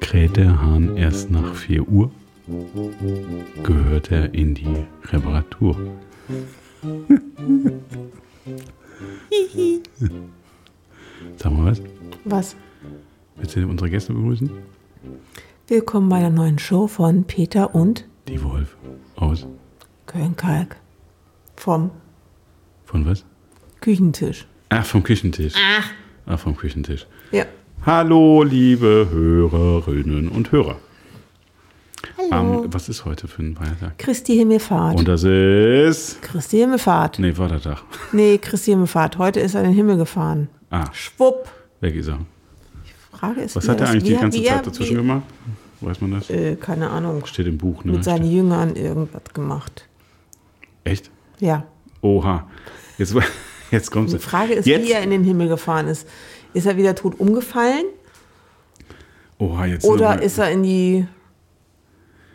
Kräht der Hahn erst nach 4 Uhr, gehört er in die Reparatur. Sag mal was. Was? Willst du unsere Gäste begrüßen? Willkommen bei der neuen Show von Peter und die Wolf aus Köln-Kalk. Von was? Küchentisch. Ach, vom Küchentisch. Ach, vom Küchentisch. Ja. Hallo, liebe Hörerinnen und Hörer. Hallo. Was ist heute für ein Feiertag? Christi Himmelfahrt. Und das ist? Christi Himmelfahrt. Nee, Vatertag. Nee, Christi Himmelfahrt. Heute ist er in den Himmel gefahren. Ah. Schwupp. Weg ist er. Die Frage ist, was hat er eigentlich die ganze Zeit dazwischen gemacht? Weiß man das? Keine Ahnung. Steht im Buch, ne? Mit seinen Jüngern irgendwas gemacht. Echt? Ja. Oha. Jetzt kommt sie. Die Frage ist, jetzt, wie er in den Himmel gefahren ist. Ist er wieder tot umgefallen? Oha, jetzt. Oder ist er in die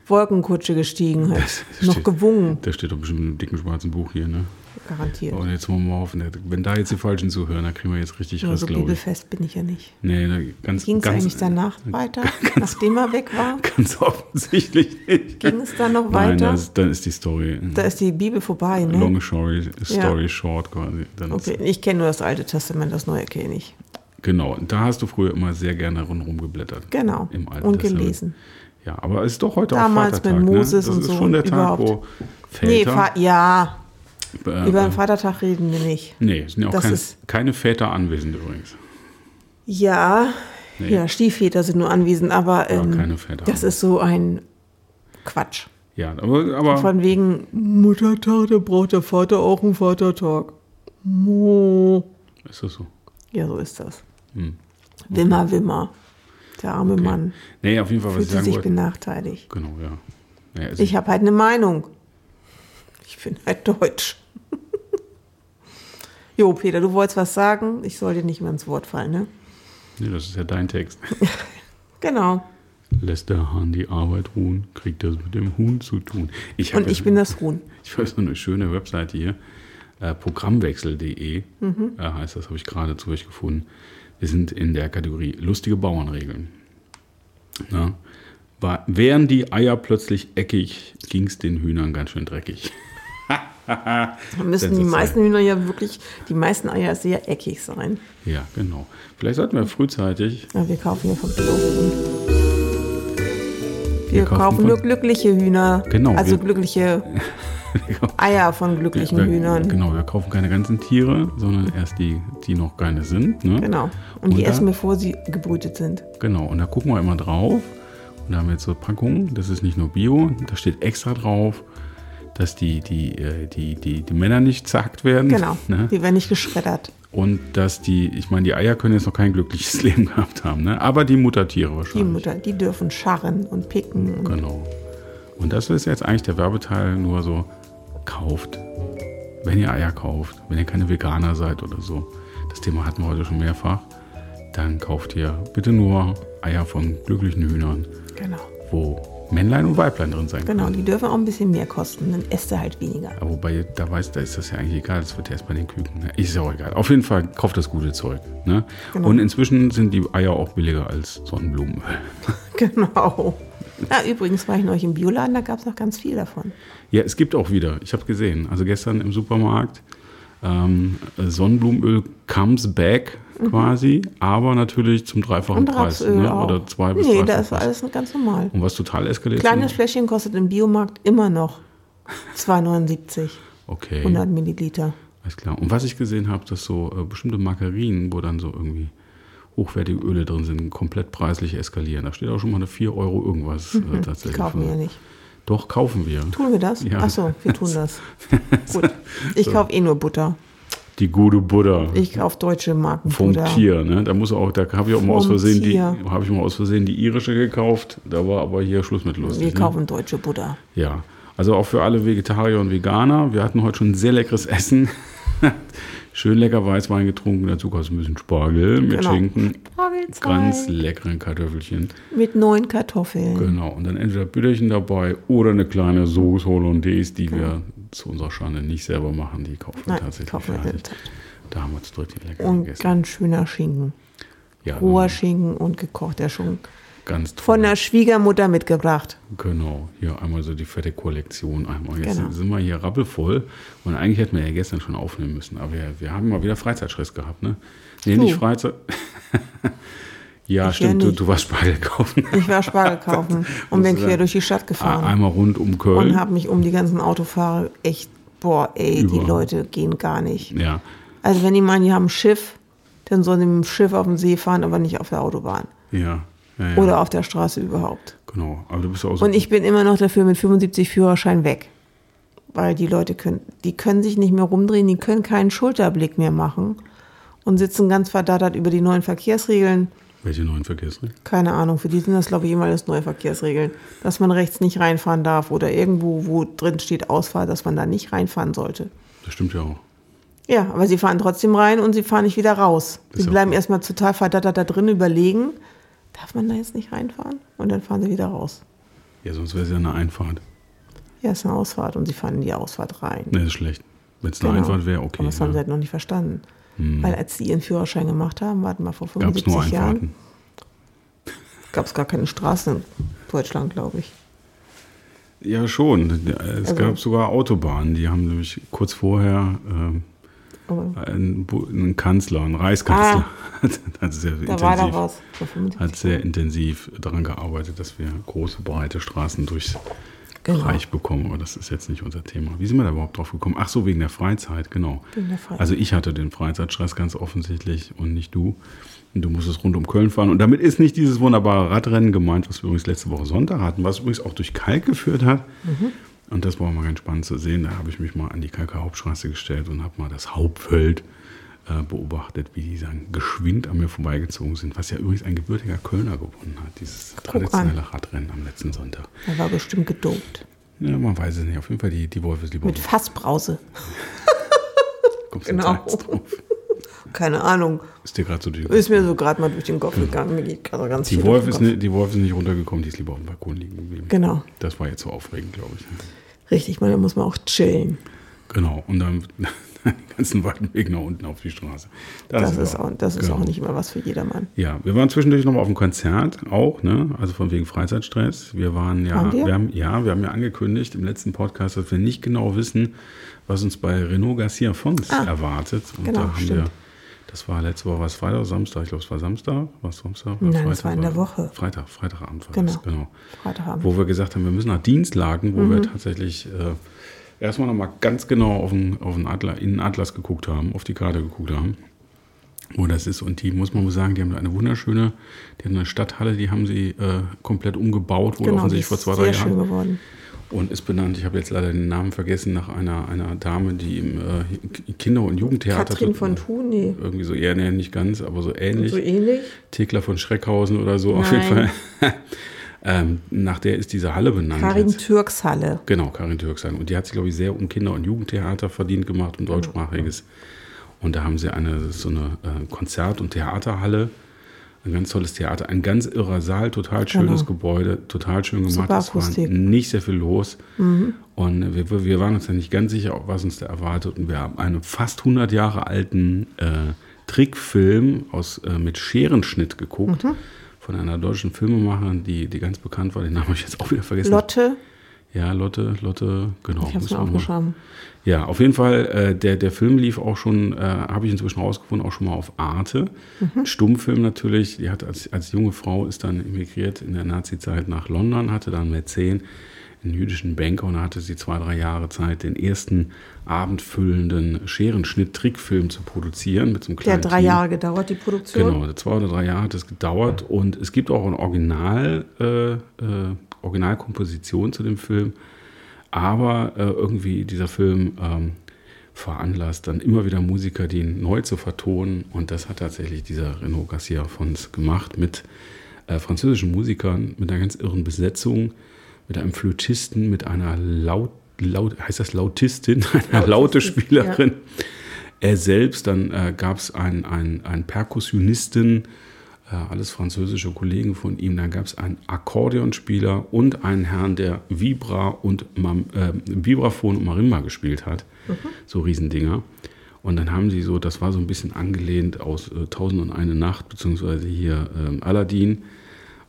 Wolkenkutsche gestiegen, halt. Noch gewungen. Der steht doch bestimmt im dicken schwarzen Buch hier, ne? Garantiert. Und jetzt wollen wir mal hoffen, wenn da jetzt die Falschen zuhören, dann kriegen wir jetzt richtig Riss, so glaube ich. Bibelfest bin ich ja nicht. Nee, ganz, ging es eigentlich danach weiter, nachdem er weg war? Ganz offensichtlich nicht. Ging es dann noch weiter? Nein, dann ist die Story. Da ist die Bibel vorbei, ne? Long story short quasi. Dann okay, ich kenne nur das Alte Testament, das Neue kenne ich. Genau, und da hast du früher immer sehr gerne rumgeblättert. Genau, im Alten und Testament. Gelesen. Ja, aber es ist doch heute damals auch Vatertag. Damals mit Moses, ne? Das und so. Das ist schon der Tag, wo Väter... Nee, ja... Über den Vatertag reden wir nicht. Nee, es sind ja auch keine Väter anwesend übrigens. Ja, nee. Ja, Stiefväter sind nur anwesend, aber keine Väter das anwesend. Ist so ein Quatsch. Ja, aber von wegen Muttertag, da braucht der Vater auch einen Vatertag. Mo. Ist das so? Ja, so ist das. Hm. Okay. Wimmer. Der arme okay. Mann. Nee, auf jeden Fall, was ich sagen wollte. Fühlt sich benachteiligt. Genau, ja. Naja, ich habe halt eine Meinung. Ich bin halt deutsch. Jo, Peter, du wolltest was sagen. Ich soll dir nicht mehr ins Wort fallen, ne? Nee, das ist ja dein Text. Genau. Lässt der Hahn die Arbeit ruhen, kriegt das mit dem Huhn zu tun. Ich bin das Huhn. Ich weiß noch eine schöne Webseite hier. Programmwechsel.de heißt das, habe ich gerade durchgefunden. Wir sind in der Kategorie lustige Bauernregeln. Na? Wären die Eier plötzlich eckig, ging es den Hühnern ganz schön dreckig. Da müssen die meisten Hühner ja wirklich, die meisten Eier sehr eckig sein. Ja, genau. Vielleicht sollten wir frühzeitig... Ja, wir kaufen hier vom Piloten. Wir kaufen nur glückliche Hühner. Genau. Also glückliche Eier von glücklichen Hühnern. Genau, wir kaufen keine ganzen Tiere, sondern erst die, die noch keine sind. Ne? Genau. Und die essen, bevor sie gebrütet sind. Genau, und da gucken wir immer drauf. Da haben wir jetzt so Packungen, das ist nicht nur Bio, da steht extra drauf, dass die Männer nicht zerhackt werden. Genau, ne? Die werden nicht geschreddert. Und dass die Eier können jetzt noch kein glückliches Leben gehabt haben, ne? Aber die Muttertiere wahrscheinlich. Die dürfen scharren und picken. Genau. Und das ist jetzt eigentlich der Werbeteil, nur so, kauft, wenn ihr Eier kauft, wenn ihr keine Veganer seid oder so. Das Thema hatten wir heute schon mehrfach. Dann kauft ihr bitte nur Eier von glücklichen Hühnern, genau. Wo Männlein und Weiblein drin sein können. Genau, die dürfen auch ein bisschen mehr kosten, dann esst ihr halt weniger. Aber wobei, da ist das ja eigentlich egal, das wird erst bei den Küken. Ne? Ist ja auch egal. Auf jeden Fall, kauft das gute Zeug. Ne? Genau. Und inzwischen sind die Eier auch billiger als Sonnenblumenöl. Genau. Ja, übrigens war ich neulich im Bioladen, da gab es noch ganz viel davon. Ja, es gibt auch wieder, ich habe gesehen, also gestern im Supermarkt, Sonnenblumenöl comes back. Quasi, aber natürlich zum dreifachen Preis. Ne? Oder 2 bis 3. Nee, da ist alles ganz normal. Und was total eskaliert. Kleines Fläschchen kostet im Biomarkt immer noch 2,79. Okay. 100 Milliliter. Alles klar. Und was ich gesehen habe, dass so bestimmte Margarinen, wo dann so irgendwie hochwertige Öle drin sind, komplett preislich eskalieren. Da steht auch schon mal eine 4 € irgendwas tatsächlich. Kaufen wir nicht. Doch, kaufen wir. Tun wir das? Ja. Achso, wir tun das. Gut. Ich kaufe eh nur Butter. Die gute Butter. Ich kaufe deutsche Marken. Vom Tier, ne? Da habe ich auch mal aus Versehen die irische gekauft. Da war aber hier Schluss mit lustig. Wir kaufen deutsche Butter. Ja, also auch für alle Vegetarier und Veganer. Wir hatten heute schon sehr leckeres Essen. Schön lecker Weißwein getrunken, dazu gab es ein bisschen Spargel mit Schinken. Ganz leckeren Kartoffelchen. Mit 9 Kartoffeln. Genau, und dann entweder Bütterchen dabei oder eine kleine Sauce Hollandaise, die wir zu unserer Schande nicht selber machen. Die kaufen wir tatsächlich fertig. Da haben wir uns deutlich lecker gegessen. Und ganz schöner Schinken. Ja, roher Schinken und gekochter Schinken. Ganz toll. Von der Schwiegermutter mitgebracht. Genau, hier einmal so die fette Kollektion. Jetzt sind wir hier rappelvoll. Und eigentlich hätten wir ja gestern schon aufnehmen müssen. Aber wir haben mal wieder Freizeitstress gehabt, ne? Nee, nicht Freizeit. Ja, ich stimmt, du warst Spargel kaufen. Ich war Spargel kaufen und bin quer durch die Stadt gefahren. Einmal rund um Köln. Und habe mich um die ganzen Autofahrer echt, die Leute gehen gar nicht. Ja. Also wenn die meinen, die haben ein Schiff, dann sollen sie mit dem Schiff auf dem See fahren, aber nicht auf der Autobahn. Ja. Ja, ja. Oder auf der Straße überhaupt. Genau. Aber du bist auch so. Und ich bin immer noch dafür mit 75 Führerschein weg. Weil die Leute können sich nicht mehr rumdrehen, die können keinen Schulterblick mehr machen und sitzen ganz verdattert über die neuen Verkehrsregeln. Welche neuen Verkehrsregeln? Keine Ahnung. Für die sind das, glaube ich, immer alles neue Verkehrsregeln. Dass man rechts nicht reinfahren darf oder irgendwo, wo drin steht Ausfahrt, dass man da nicht reinfahren sollte. Das stimmt ja auch. Ja, aber sie fahren trotzdem rein und sie fahren nicht wieder raus. Sie bleiben erstmal total verdattert da drin, überlegen, darf man da jetzt nicht reinfahren? Und dann fahren sie wieder raus. Ja, sonst wäre es ja eine Einfahrt. Ja, es ist eine Ausfahrt und sie fahren in die Ausfahrt rein. Ne, das ist schlecht. Wenn es eine Einfahrt wäre, okay. Aber das haben sie halt noch nicht verstanden. Hm. Weil als sie ihren Führerschein gemacht haben, vor 75 Jahren, gab es gar keine Straßen in Deutschland, glaube ich. Ja, schon. Es gab sogar Autobahnen. Die haben nämlich kurz vorher... Ein Reichskanzler, hat sehr intensiv daran gearbeitet, dass wir große, breite Straßen durchs Reich bekommen. Aber das ist jetzt nicht unser Thema. Wie sind wir da überhaupt drauf gekommen? Ach so, wegen der Freizeit, genau. Also ich hatte den Freizeitstress ganz offensichtlich und nicht du. Und du musstest rund um Köln fahren. Und damit ist nicht dieses wunderbare Radrennen gemeint, was wir übrigens letzte Woche Sonntag hatten, was übrigens auch durch Kalk geführt hat. Mhm. Und das war mal ganz spannend zu sehen. Da habe ich mich mal an die Kalker Hauptstraße gestellt und habe mal das Hauptfeld beobachtet, wie die dann geschwind an mir vorbeigezogen sind. Was ja übrigens ein gebürtiger Kölner gewonnen hat, dieses traditionelle Radrennen am letzten Sonntag. Er war bestimmt gedopt. Ja, man weiß es nicht. Auf jeden Fall die Wolfesliebe. Mit Fassbrause. Kommst du jetzt drauf? Keine Ahnung. Ist dir gerade so durch den Kopf? Ist mir so gerade mal durch den Kopf gegangen. Mir geht gerade ganz viel durch den Kopf. Die Wolf ist nicht runtergekommen, die ist lieber auf dem Balkon liegen geblieben. Genau. Das war jetzt so aufregend, glaube ich. Richtig, man, da muss man auch chillen. Genau, und dann den ganzen weiten Weg nach unten auf die Straße. Das ist auch nicht immer was für jedermann. Ja, wir waren zwischendurch nochmal auf dem Konzert auch, ne? Also von wegen Freizeitstress. Wir haben ja angekündigt im letzten Podcast, dass wir nicht genau wissen, was uns bei Renaud Garcia Fons erwartet. Und genau, da haben wir. Das war letzte Woche, war es Freitag oder Samstag? Ich glaube, es war Samstag. War es Samstag? Nein, es war in der Woche. Freitagabend war das, genau. Freitagabend. Wo wir gesagt haben, wir müssen nach Dienstlaken, wo wir tatsächlich erstmal nochmal ganz genau in den Atlas geguckt haben, auf die Karte geguckt haben, wo das ist. Und die, muss man mal sagen, die haben eine wunderschöne, die haben eine Stadthalle, die haben sie komplett umgebaut, wurde offensichtlich vor 2-3 Jahren. Sehr schön geworden. Und ist benannt, ich habe jetzt leider den Namen vergessen, nach einer Dame, die im Kinder- und Jugendtheater... Katrin von Thun, nee. Irgendwie so, eher nicht ganz, aber so ähnlich. So ähnlich? Thekla von Schreckhausen oder so, auf jeden Fall. Nach der ist diese Halle benannt. Karin-Türks-Halle. Genau, Karin-Türks-Halle. Und die hat sich, glaube ich, sehr um Kinder- und Jugendtheater verdient gemacht und deutschsprachiges. Und da haben sie eine Konzert- und Theaterhalle. Ein ganz tolles Theater, ein ganz irrer Saal, total schönes Gebäude, total schön gemacht. Es war nicht sehr viel los. Mhm. Und wir waren uns ja nicht ganz sicher, was uns da erwartet. Und wir haben einen fast 100 Jahre alten Trickfilm mit Scherenschnitt geguckt. Mhm. Von einer deutschen Filmemacherin, die ganz bekannt war. Den Namen habe ich jetzt auch wieder vergessen. Lotte. Ja, Lotte, genau. Ich hab's mir aufgeschrieben. Ja, auf jeden Fall, der Film lief auch schon, habe ich inzwischen rausgefunden, auch schon mal auf Arte. Mhm. Stummfilm natürlich, die hat als junge Frau, ist dann emigriert in der Nazi-Zeit nach London, hatte dann Mäzen, einen jüdischen Banker, und da hatte sie 2-3 Jahre Zeit, den ersten abendfüllenden Scherenschnitt-Trickfilm zu produzieren. Mit so einem kleinen Team. 3 Jahre gedauert, die Produktion? Genau, 2 oder 3 Jahre hat es gedauert, und es gibt auch ein Originalkomposition zu dem Film, aber irgendwie dieser Film veranlasst dann immer wieder Musiker, die ihn neu zu vertonen, und das hat tatsächlich dieser Renaud Garcia Fons gemacht mit französischen Musikern, mit einer ganz irren Besetzung, mit einem Flötisten, mit einer Lautistin, einer Lautespielerin, er selbst, dann gab es einen Perkussionisten, alles französische Kollegen von ihm, dann gab es einen Akkordeonspieler und einen Herrn, der Vibraphon und Marimba gespielt hat, so Riesendinger. Und dann haben sie so, das war so ein bisschen angelehnt aus 1001 Nacht, beziehungsweise hier Aladdin.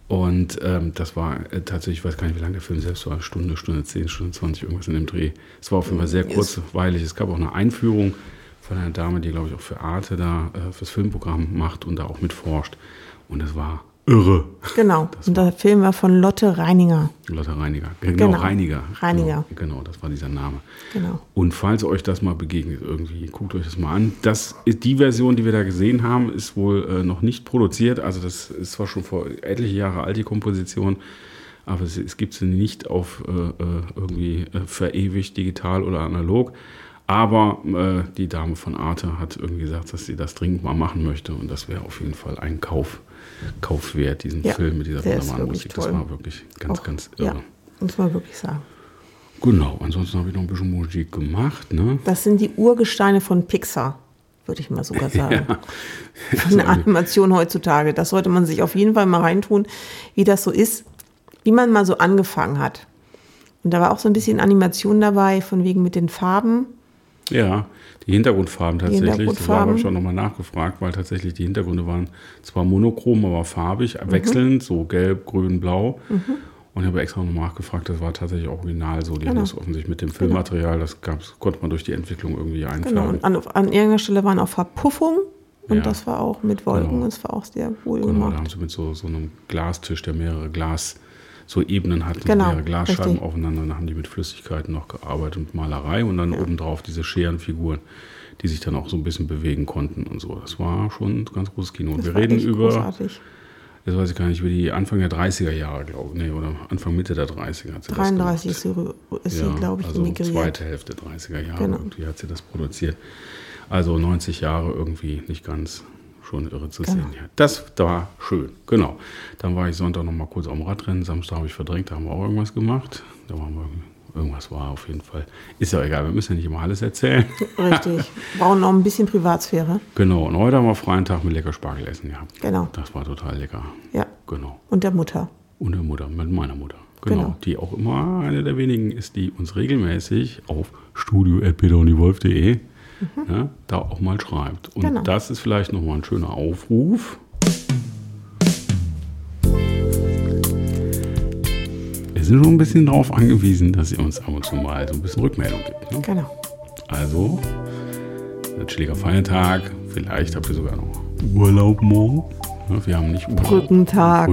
Und das war tatsächlich, ich weiß gar nicht, wie lange der Film selbst war, Stunde 10, Stunde 20, irgendwas in dem Dreh. Es war auf jeden Fall sehr kurzweilig. Es gab auch eine Einführung von einer Dame, die, glaube ich, auch für Arte da, fürs Filmprogramm macht und da auch mitforscht. Und das war irre. Genau, und der Film war von Lotte Reiniger. Lotte Reiniger, genau, Reiniger. Genau, das war dieser Name. Genau. Und falls euch das mal begegnet irgendwie, guckt euch das mal an. Das ist die Version, die wir da gesehen haben, ist wohl noch nicht produziert. Also das ist zwar schon vor etliche Jahre alt, die Komposition, aber es gibt sie nicht auf irgendwie verewigt, digital oder analog. Aber die Dame von Arte hat irgendwie gesagt, dass sie das dringend mal machen möchte. Und das wäre auf jeden Fall ein Kauf wert, diesen Film mit dieser wunderbaren Musik. Das war wirklich ganz irre. Ja, muss man wirklich sagen. Genau, ansonsten habe ich noch ein bisschen Musik gemacht. Ne? Das sind die Urgesteine von Pixar, würde ich mal sogar sagen. Von Animation heutzutage. Das sollte man sich auf jeden Fall mal reintun, wie das so ist, wie man mal so angefangen hat. Und da war auch so ein bisschen Animation dabei, von wegen mit den Farben. Ja, die Hintergrundfarben tatsächlich. Das habe ich auch nochmal nachgefragt, weil tatsächlich die Hintergründe waren zwar monochrom, aber farbig, wechselnd, so gelb, grün, blau. Und ich habe extra nochmal nachgefragt, das war tatsächlich original so. Die haben das offensichtlich mit dem Filmmaterial, das konnte man durch die Entwicklung irgendwie einfärben. Genau, und an irgendeiner Stelle waren auch Verpuffungen. Und das war auch mit Wolken, das war auch sehr wohl gemacht. Genau, da haben sie mit so einem Glastisch, der mehrere Ebenen hatten, mehrere Glasscheiben aufeinander, dann haben die mit Flüssigkeiten noch gearbeitet und Malerei und dann obendrauf diese Scherenfiguren, die sich dann auch so ein bisschen bewegen konnten und so. Das war schon ein ganz großes Kino. Und wir reden über, großartig. Das weiß ich gar nicht, über die Anfang der 30er Jahre, glaube ich, oder Anfang, Mitte der 30er hat sie 33 das gemacht. 33 ist sie, glaube ich, also emigriert. Also zweite Hälfte der 30er Jahre, die hat sie das produziert. Also 90 Jahre irgendwie, nicht ganz. Schon irre zu sehen. Ja, das war schön, genau. Dann war ich Sonntag noch mal kurz am Radrennen. Samstag habe ich verdrängt, da haben wir auch irgendwas gemacht. Da waren wir, irgendwas war auf jeden Fall. Ist ja egal, wir müssen ja nicht immer alles erzählen. Richtig, brauchen noch ein bisschen Privatsphäre. Genau, und heute haben wir freien Tag mit lecker Spargel essen gehabt. Genau. Das war total lecker. Ja, genau. Und der Mutter. Und der Mutter, mit meiner Mutter. Genau, die auch immer eine der wenigen ist, die uns regelmäßig auf studio@peterunddiewolf.de da auch mal schreibt. Und das ist vielleicht nochmal ein schöner Aufruf. Wir sind schon ein bisschen darauf angewiesen, dass ihr uns ab und zu mal so ein bisschen Rückmeldung gibt. Ne? Genau. Also, ein chilliger Feiertag. Vielleicht habt ihr sogar noch Urlaub morgen. Wir haben nicht Urlaub. Brückentag.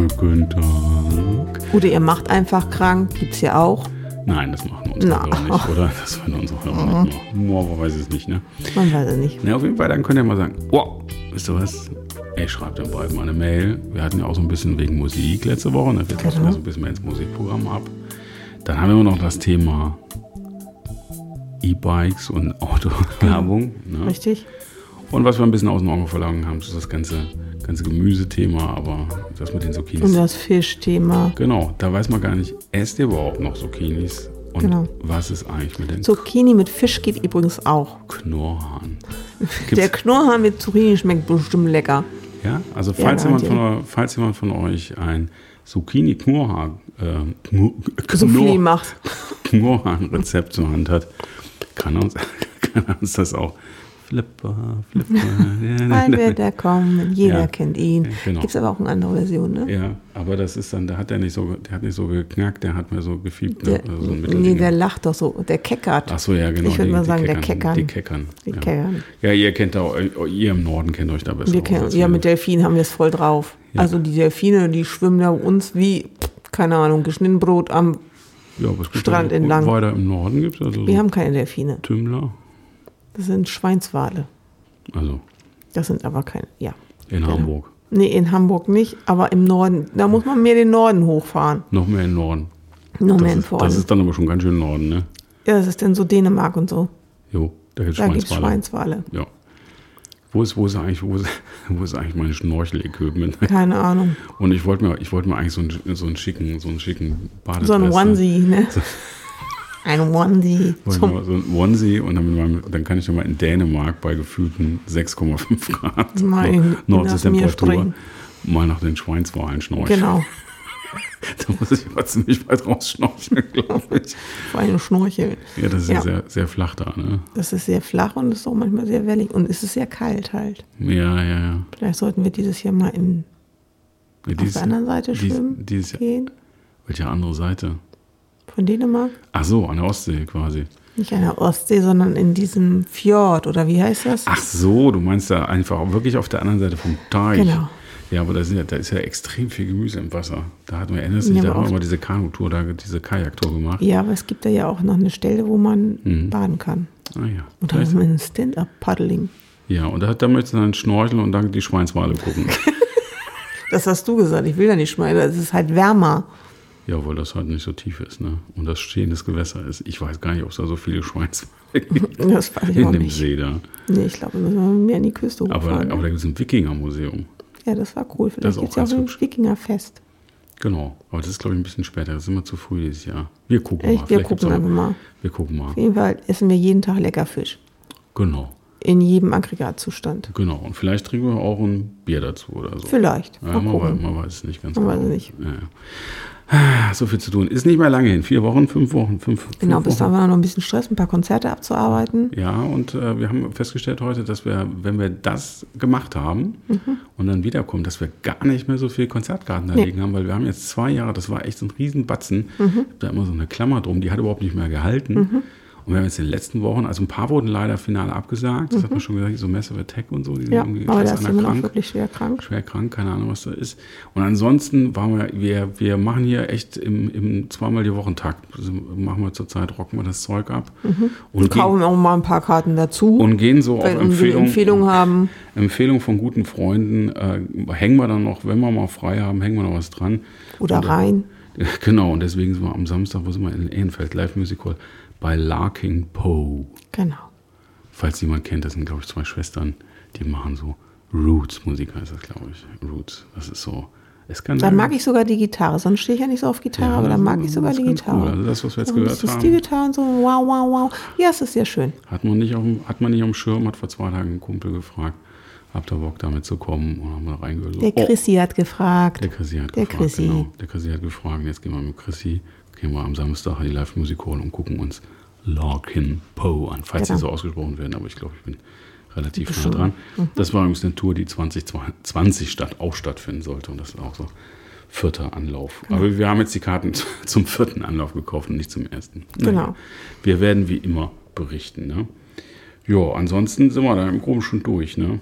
Oder ihr macht einfach krank. Gibt's ja auch. Nein, das machen unsere auch nicht, oder? Das wollen unsere auch nicht machen. Boah, man weiß es nicht, ne? Man weiß es nicht. Na, auf jeden Fall, dann könnt ihr mal sagen, wow, wisst ihr was? Ey, schreibt den beiden mal eine Mail. Wir hatten ja auch so ein bisschen wegen Musik letzte Woche. Da wird das so ein bisschen mehr ins Musikprogramm ab. Dann haben wir immer noch das Thema E-Bikes und Autowerbung. Ne? Richtig. Und was wir ein bisschen aus dem Auge verloren haben, ist das ganze Gemüsethema, aber das mit den Zucchinis. Und das Fischthema. Genau, da weiß man gar nicht, esst ihr überhaupt noch Zucchinis? Und was ist eigentlich mit den... Zucchini mit Fisch geht übrigens auch. Knurrhahn. Der Knurrhahn mit Zucchini schmeckt bestimmt lecker. Ja, also falls jemand von euch ein Zucchini-Knurrhahn-Rezept zur Hand hat, kann uns das auch... Flipper. Ein wird der kommen, jeder kennt ihn. Ja, genau. Gibt es aber auch eine andere Version, ne? Ja, aber das ist dann, der hat nicht so geknackt, der hat mehr so gefiebt. Der lacht doch so, der keckert. Ach so, ja, genau. Ich würde mal sagen, die keckern. Ja, ihr im Norden kennt euch da besser. Mit Delfinen haben wir es voll drauf. Ja. Also die Delfine, die schwimmen da uns wie, keine Ahnung, geschnitten Brot am Strand entlang. Weiter im Norden gibt es also wir haben keine Delfine. Tümmler. Das sind Schweinswale. Also. Das sind aber keine, Hamburg. Nee, in Hamburg nicht, aber im Norden. Da muss man mehr den Norden hochfahren. Noch mehr in den Norden. Das ist dann aber schon ganz schön Norden, ne? Ja, das ist dann so Dänemark und so. Jo, da gibt es Schweinswale. Ja. Wo ist eigentlich mein Schnorchel-Equipment? Keine Ahnung. Und ich wollte mir eigentlich so einen schicken Badedress. So ein Onesie, ne? Ein Onesie. So ein Onesie und dann kann ich schon mal in Dänemark bei gefühlten 6,5 Grad Nordseetemperatur mal nach den Schweinswalen schnorcheln. Genau. Da muss ich aber ziemlich weit rausschnorcheln, glaube ich. Vor allem schnorcheln. Ja, das ist ja sehr, sehr flach da, ne? Das ist sehr flach und ist auch manchmal sehr wellig. Und es ist sehr kalt halt. Ja, ja, ja. Vielleicht sollten wir dieses Jahr mal auf der anderen Seite schwimmen gehen. Welche andere Seite? Von Dänemark? Ach so, an der Ostsee quasi. Nicht an der Ostsee, sondern in diesem Fjord, oder wie heißt das? Ach so, du meinst da einfach wirklich auf der anderen Seite vom Teich. Genau. Ja, aber da ist ja extrem viel Gemüse im Wasser. Da hatten wir haben wir immer diese Kanutour, diese Kajaktour gemacht. Ja, aber es gibt da ja auch noch eine Stelle, wo man baden kann. Ah ja. Und da haben wir ein Stand-Up-Paddling. Ja, und da möchtest du dann schnorcheln und dann die Schweinswale gucken. Das hast du gesagt, ich will da nicht schnorcheln, es ist halt wärmer. Ja, weil das halt nicht so tief ist, ne? Und das stehendes Gewässer ist. Ich weiß gar nicht, ob es da so viele Schweinswale gibt. Das weiß ich auch nicht. In dem See da. Nee, ich glaube, wir müssen mehr an die Küste hochfahren. Aber da gibt es ein Wikinger-Museum. Ja, das war cool. Vielleicht gibt es ja auch ein Wikingerfest. Genau, aber das ist, glaube ich, ein bisschen später. Das ist immer zu früh dieses Jahr. Wir gucken mal. Wir gucken einfach mal. Wir gucken mal. Auf jeden Fall essen wir jeden Tag lecker Fisch. Genau. In jedem Aggregatzustand. Genau, und vielleicht trinken wir auch ein Bier dazu oder so. Vielleicht. Ja, man weiß es nicht ganz genau. Man weiß es nicht. Ja, ja. So viel zu tun. Ist nicht mehr lange hin. 5 Wochen. Genau, bis dahin war noch ein bisschen Stress, ein paar Konzerte abzuarbeiten. Ja, und wir haben festgestellt heute, dass wir, wenn wir das gemacht haben und dann wiederkommen, dass wir gar nicht mehr so viel Konzertkarten da liegen haben, weil wir haben jetzt 2 Jahre, das war echt so ein Riesenbatzen, ich hab da immer so eine Klammer drum, die hat überhaupt nicht mehr gehalten. Und wir haben jetzt in den letzten Wochen, also ein paar wurden leider final abgesagt, das hat man schon gesagt, so Massive Attack und so, die sind irgendwie schwer krank, keine Ahnung, was da ist. Und ansonsten waren wir machen hier echt im 2-mal-die-Wochen-Takt, also rocken wir das Zeug ab. Und kaufen auch mal ein paar Karten dazu. Und gehen so auf Empfehlung von guten Freunden, hängen wir dann noch, wenn wir mal frei haben, hängen wir noch was dran. Oder rein. Genau, und deswegen sind wir am Samstag, wo sind wir, in Ehrenfeld, Live-Musical bei Larkin Poe. Genau. Falls jemand kennt, das sind, glaube ich, 2 Schwestern, die machen so Roots-Musik, heißt das, glaube ich. Roots, das ist so. Dann mag ich sogar die Gitarre, sonst stehe ich ja nicht so auf Gitarre, ja, aber dann mag ich sogar die Gitarre. Cool. Also das, was wir jetzt gehört haben. Die Gitarre und so, wow, wow, wow. Ja, es ist sehr schön. Hat man nicht auf dem Schirm, hat vor 2 Tagen einen Kumpel gefragt, habt ihr Bock, damit zu kommen? Und haben wir reingehört. Der Chrissy hat gefragt. Der Chrissy hat gefragt, jetzt gehen wir mit Chrissy. Gehen wir am Samstag in die Live-Musical und gucken uns Larkin Poe an, falls sie so ausgesprochen werden, aber ich glaube, ich bin relativ nah dran. Das war übrigens eine Tour, die 2020 auch stattfinden sollte und das ist auch so 4. Anlauf. Genau. Aber wir haben jetzt die Karten zum 4. Anlauf gekauft und nicht zum 1. Genau. Naja. Wir werden wie immer berichten. Ne? Ja, ansonsten sind wir da im Groben schon durch, ne?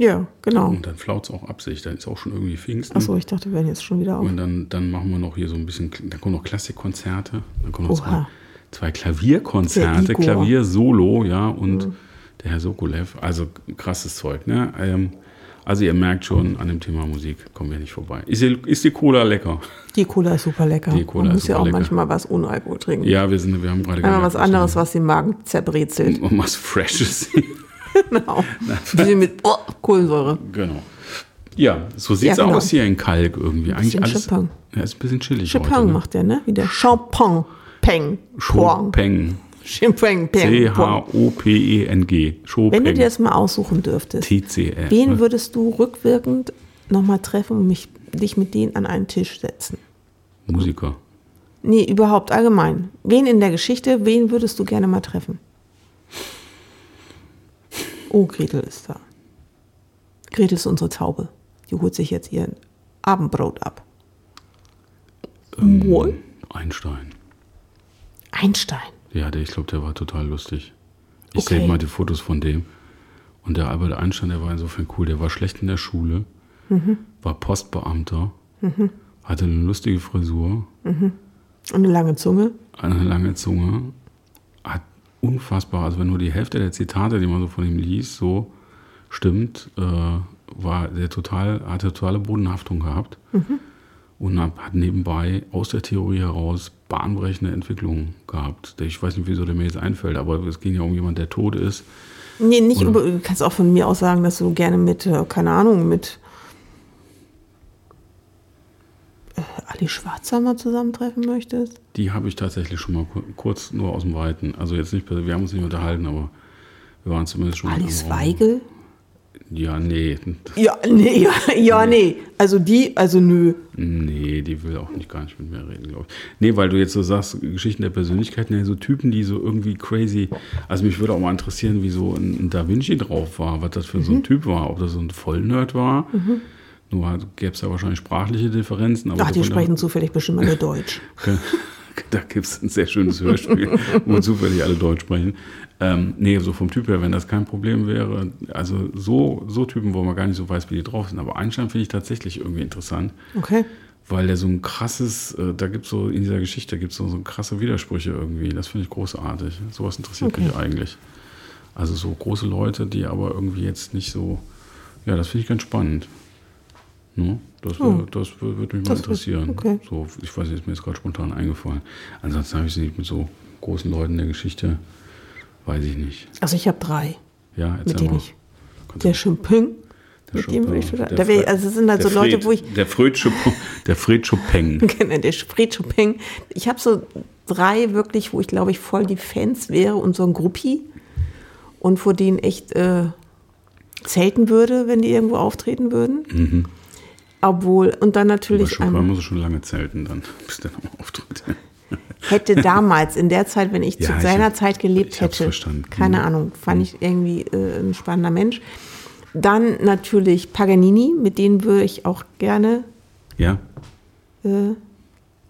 Ja, genau. Und dann flaut es auch ab sich. Dann ist auch schon irgendwie Pfingsten. Achso, ich dachte, wir werden jetzt schon wieder auf. Und dann machen wir noch hier so ein bisschen, dann kommen noch Klassikkonzerte. Dann kommen noch zwei Klavierkonzerte, Klavier-Solo, ja, und der Herr Sokolev. Also krasses Zeug, ne? Also ihr merkt schon, an dem Thema Musik kommen wir nicht vorbei. Ist die Cola lecker? Die Cola ist super lecker. Man muss ja auch manchmal was ohne Alkohol trinken. Ja, wir haben gerade gemerkt, was anderes, was den Magen zerbrezelt. Und was Freshes. Genau. Die mit Kohlensäure. Genau. Ja, so sieht es aus hier in Kalk irgendwie. Eigentlich alles. Chopin. Ja, ist ein bisschen chillig. Chopin heute, ne? Macht der, ne? Wie der Champeng. Peng. Chopeng. Champeng. C-H-O-P-E-N-G. Chopeng. Wenn du dir das mal aussuchen dürftest, TCR. Wen würdest du rückwirkend nochmal treffen und dich mit denen an einen Tisch setzen? Musiker. Nee, überhaupt allgemein. Wen in der Geschichte, wen würdest du gerne mal treffen? Oh, Gretel ist da. Gretel ist unsere Taube. Die holt sich jetzt ihr Abendbrot ab. Wohl? Einstein? Ja, ich glaube, der war total lustig. Ich sehe mal die Fotos von dem. Und der Albert Einstein, der war insofern cool. Der war schlecht in der Schule, war Postbeamter, hatte eine lustige Frisur. Und eine lange Zunge. Hat unfassbar, also wenn nur die Hälfte der Zitate, die man so von ihm liest, so stimmt, hat er totale Bodenhaftung gehabt und hat nebenbei aus der Theorie heraus bahnbrechende Entwicklungen gehabt. Ich weiß nicht, wieso der mir jetzt einfällt, aber es ging ja um jemanden, der tot ist. Nee, nicht über, du kannst auch von mir aus sagen, dass du gerne mit, keine Ahnung, mit Ali Schwarzhammer zusammentreffen möchtest? Die habe ich tatsächlich schon mal kurz nur aus dem Weiten. Also jetzt nicht, wir haben uns nicht unterhalten, aber wir waren zumindest schon mal. Alice Weigel? Ja, nee. Ja, nee. Also nö. Nee, die will auch nicht, gar nicht mit mir reden, glaube ich. Nee, weil du jetzt so sagst, Geschichten der Persönlichkeit, nee, so Typen, die so irgendwie crazy, also mich würde auch mal interessieren, wie so ein Da Vinci drauf war, was das für so ein Typ war, ob das so ein Vollnerd war. Mhm. Nur gäbe es ja wahrscheinlich sprachliche Differenzen. Aber ach, die sprechen zufällig bestimmt alle Deutsch. Da gibt es ein sehr schönes Hörspiel, wo zufällig alle Deutsch sprechen. Nee, so vom Typ her, wenn das kein Problem wäre. Also so Typen, wo man gar nicht so weiß, wie die drauf sind. Aber Einstein finde ich tatsächlich irgendwie interessant. Okay. Weil der so ein krasses, da gibt es so in dieser Geschichte, gibt es so krasse Widersprüche irgendwie. Das finde ich großartig. Sowas interessiert mich eigentlich. Also so große Leute, die aber irgendwie jetzt nicht so, ja, das finde ich ganz spannend. No, das würde mich mal interessieren. Okay. So, ich weiß nicht, ist mir jetzt gerade spontan eingefallen. Ansonsten habe ich es nicht mit so großen Leuten der Geschichte, weiß ich nicht. Also ich habe 3. Ja, erzähl mal. Der Chopin. Also es sind halt so Fred, Leute, wo ich... Der Fred Chopin. Genau, der Fred Chopin. Ich habe so 3 wirklich, wo ich glaube ich voll die Fans wäre und so ein Gruppi und vor denen echt zelten würde, wenn die irgendwo auftreten würden. Mhm. Obwohl, und dann natürlich... Man muss schon lange zelten dann, bis der nochmal auftritt. Hätte damals, in der Zeit, wenn ich zu seiner Zeit gelebt hätte, verstanden. Keine Ahnung, fand ich irgendwie ein spannender Mensch. Dann natürlich Paganini, mit denen würde ich auch gerne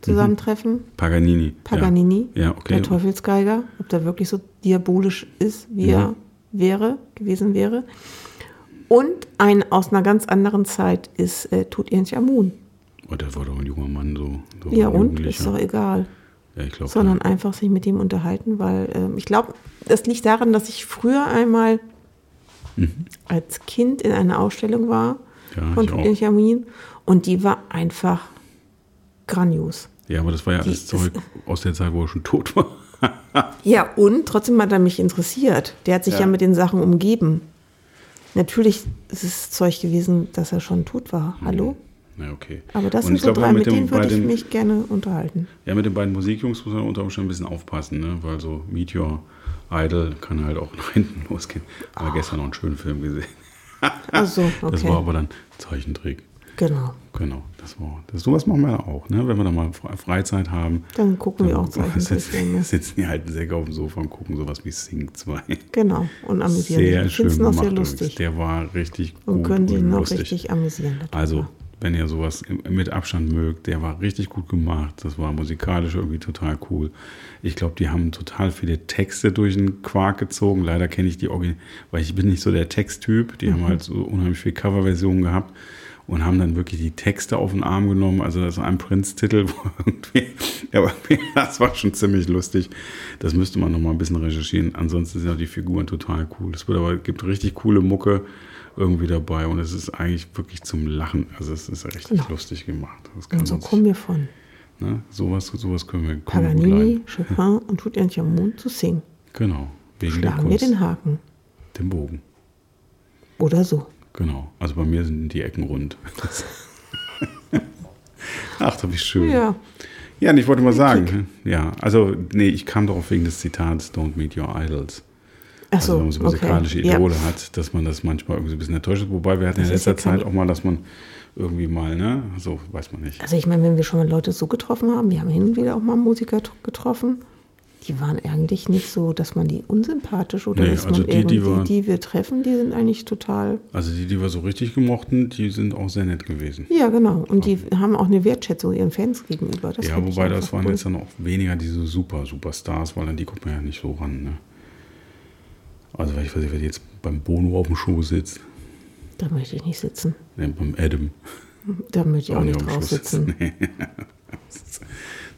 zusammentreffen. Mhm. Paganini. Ja, okay. Der Teufelsgeiger, ob der wirklich so diabolisch ist, wie er gewesen wäre. Und ein aus einer ganz anderen Zeit ist Tutanchamun. Oh, der war doch ein junger Mann, so ja, und? Ist doch egal. Ja, ich glaub, sondern einfach sich mit ihm unterhalten, weil ich glaube, das liegt daran, dass ich früher einmal als Kind in einer Ausstellung war von Tutanchamun und die war einfach grandios. Ja, aber das war ja alles Zeug aus der Zeit, wo er schon tot war. Ja, und trotzdem hat er mich interessiert. Der hat sich ja mit den Sachen umgeben. Natürlich ist es Zeug gewesen, dass er schon tot war. Hallo? Ja, okay. Aber das sind so 3, mit denen würde ich mich gerne unterhalten. Ja, mit den beiden Musikjungs muss man unter Umständen ein bisschen aufpassen, ne? Weil so Meet Your Idol kann halt auch nach hinten losgehen. Ich habe gestern noch einen schönen Film gesehen. Ach so, okay. Das war aber dann Zeichentrick. Genau. Sowas machen wir ja auch, ne? Wenn wir dann mal Freizeit haben. Dann gucken wir auch Zeichentrickfilme. Sitzen die alten Säcke auf dem Sofa und gucken sowas wie Sing 2. Genau, und amüsieren. Sehr schön gemacht. Sehr lustig. Der war richtig gut und können die noch richtig amüsieren. Also, wenn ihr sowas mit Abstand mögt, der war richtig gut gemacht. Das war musikalisch irgendwie total cool. Ich glaube, die haben total viele Texte durch den Quark gezogen. Leider kenne ich die Original, weil ich bin nicht so der Texttyp. Die haben halt so unheimlich viele Coverversionen gehabt. Und haben dann wirklich die Texte auf den Arm genommen. Also das ist ein Prinz-Titel. Aber das war schon ziemlich lustig. Das müsste man noch mal ein bisschen recherchieren. Ansonsten sind auch die Figuren total cool. Es gibt richtig coole Mucke irgendwie dabei. Und es ist eigentlich wirklich zum Lachen. Also es ist richtig lustig gemacht. Das kann und so kommen wir von. Ne? Sowas können wir Paganini, Chopin und Tutanchamun zu singen. Genau. Wegen der Kunst. Schlagen wir den Haken. Den Bogen. Oder so. Genau, also bei mir sind die Ecken rund. Ach, das ist schön. Ja, und ich wollte mal sagen, ich kam darauf wegen des Zitats Don't meet your idols. Ach so, also wenn man so musikalische Idole hat, dass man das manchmal irgendwie so ein bisschen enttäuscht ist. Wobei wir hatten in letzter Zeit auch mal, dass man irgendwie mal, ne, so weiß man nicht. Also ich meine, wenn wir schon mal Leute so getroffen haben, wir haben hin und wieder auch mal Musiker getroffen, die waren eigentlich nicht so, dass man die unsympathisch oder dass also man die wir treffen, die sind eigentlich total... Also die wir so richtig gemochten, die sind auch sehr nett gewesen. Ja, genau. Und die haben auch eine Wertschätzung ihren Fans gegenüber. Das wobei das waren jetzt dann auch weniger diese Superstars, weil an die kommt man ja nicht so ran. Ne? Also ich weiß nicht, wenn die jetzt beim Bono auf dem Schoß sitzt. Da möchte ich nicht sitzen. Nee, beim Adam. Da möchte ich auch nicht drauf sitzen. Nee.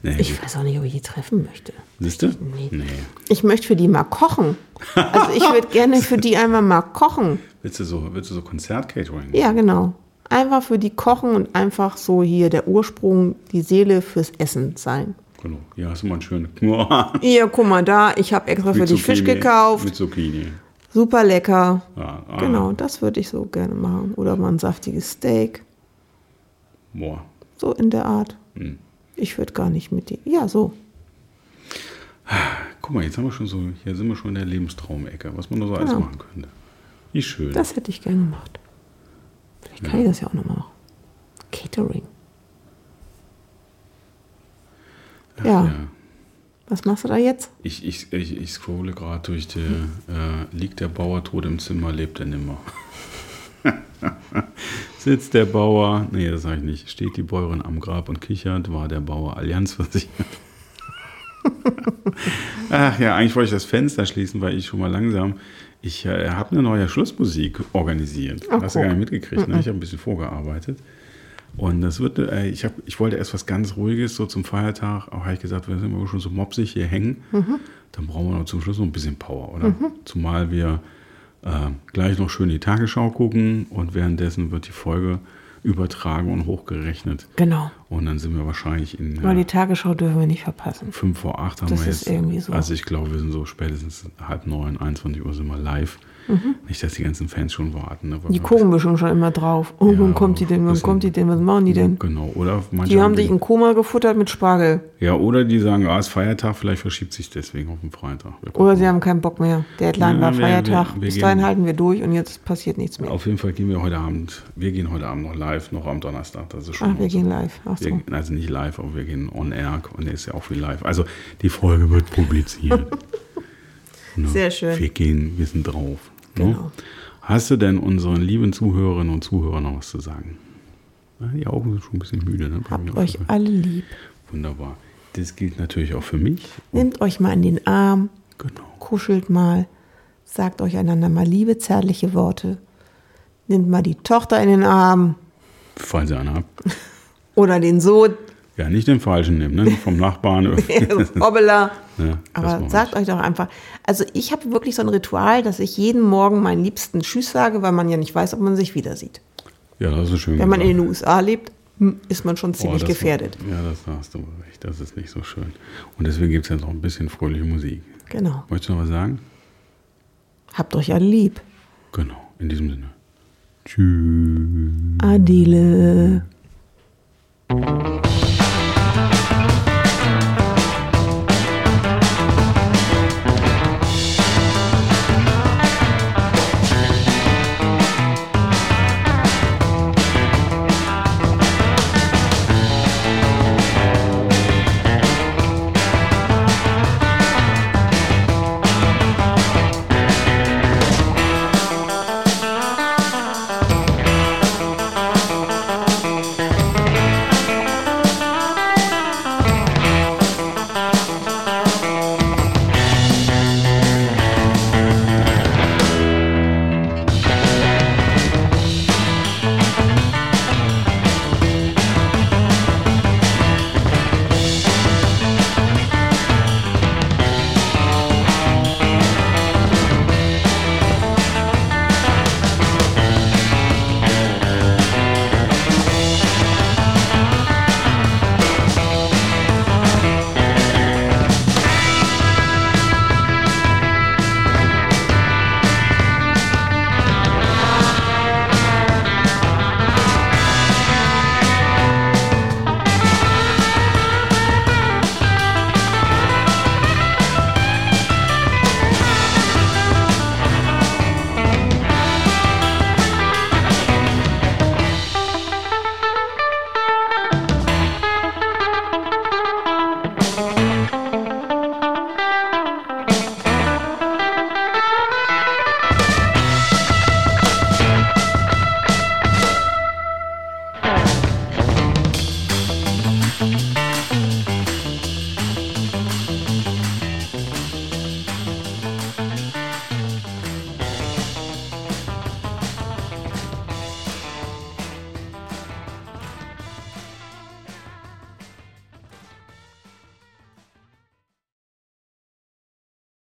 Nee, ich weiß auch nicht, ob ich die treffen möchte. Siehst du? Nee. Ich möchte für die mal kochen. Also ich würde gerne für die einmal mal kochen. Willst du so Konzert-Catering? Ja, genau. Einfach für die kochen und einfach so hier der Ursprung, die Seele fürs Essen sein. Genau. Hier hast du mal einen schönen Knurr. Hier, guck mal da, ich habe extra für dich Fisch gekauft. Mit Zucchini. Super lecker. Ah. Genau, das würde ich so gerne machen. Oder mal ein saftiges Steak. Boah. So in der Art. Hm. Ich würde gar nicht mit dir. Ja, so. Guck mal, jetzt haben wir schon so, hier sind wir schon in der Lebenstraumecke, was man nur so alles machen könnte. Wie schön. Das hätte ich gerne gemacht. Vielleicht kann ich das ja auch nochmal machen. Catering. Ach, ja. Was machst du da jetzt? Ich scrolle gerade durch die. Liegt der Bauer tot im Zimmer, lebt er nimmer. Sitzt der Bauer. Nee, das sage ich nicht. Steht die Bäuerin am Grab und kichert, war der Bauer allianzversichert. Ach ja, eigentlich wollte ich das Fenster schließen, weil ich schon mal langsam. Ich habe eine neue Schlussmusik organisiert. Ach, hast du gar nicht mitgekriegt, ne? Ich habe ein bisschen vorgearbeitet. Und das wird, ich wollte erst was ganz Ruhiges, so zum Feiertag, auch habe ich gesagt, wir sind schon so mopsig hier hängen, dann brauchen wir noch zum Schluss noch ein bisschen Power, oder? Zumal wir gleich noch schön die Tagesschau gucken und währenddessen wird die Folge übertragen und hochgerechnet. Genau. Und dann sind wir wahrscheinlich in... Weil die Tagesschau dürfen wir nicht verpassen. 7:55 haben das wir jetzt. Das ist irgendwie so. Also ich glaube, wir sind so spätestens 8:30, 21 Uhr sind wir live. Nicht, dass die ganzen Fans schon warten. Ne? Die gucken bestimmt schon immer drauf. Oh, ja, wann kommt die denn? Was machen die denn? Genau. Oder manche die haben sich in Koma gefuttert mit Spargel. Ja, oder die sagen, es ist Feiertag, vielleicht verschiebt sich deswegen auf den Freitag. Oder sie haben keinen Bock mehr. Der Deadline war Feiertag. Bis dahin halten wir durch und jetzt passiert nichts mehr. Auf jeden Fall gehen wir heute Abend noch live, noch am Donnerstag. Das ist schon wir gehen live. Ach so. Also nicht live, aber wir gehen on air und ist ja auch viel live. Also die Folge wird publiziert. Ne? Sehr schön. Wir sind drauf. Genau. Ne? Hast du denn unseren lieben Zuhörerinnen und Zuhörern noch was zu sagen? Na, die Augen sind schon ein bisschen müde. Ne? Habt euch alle lieb. Wunderbar. Das gilt natürlich auch für mich. Nehmt euch mal in den Arm. Genau. Kuschelt mal. Sagt euch einander mal liebe, zärtliche Worte. Nehmt mal die Tochter in den Arm. Falls sie einen habt. Oder den Sohn. Ja, nicht den falschen nehmen, ne? Vom Nachbarn. Hobbela. Ja, aber sagt euch doch einfach, also ich habe wirklich so ein Ritual, dass ich jeden Morgen meinen Liebsten Tschüss sage, weil man ja nicht weiß, ob man sich wieder sieht. Ja, das ist schön. Wenn man in den USA lebt, ist man schon ziemlich gefährdet. Das hast du recht, das ist nicht so schön. Und deswegen gibt es jetzt noch ein bisschen fröhliche Musik. Genau. Wolltest du noch was sagen? Habt euch alle lieb. Genau, in diesem Sinne. Tschüss. Adele.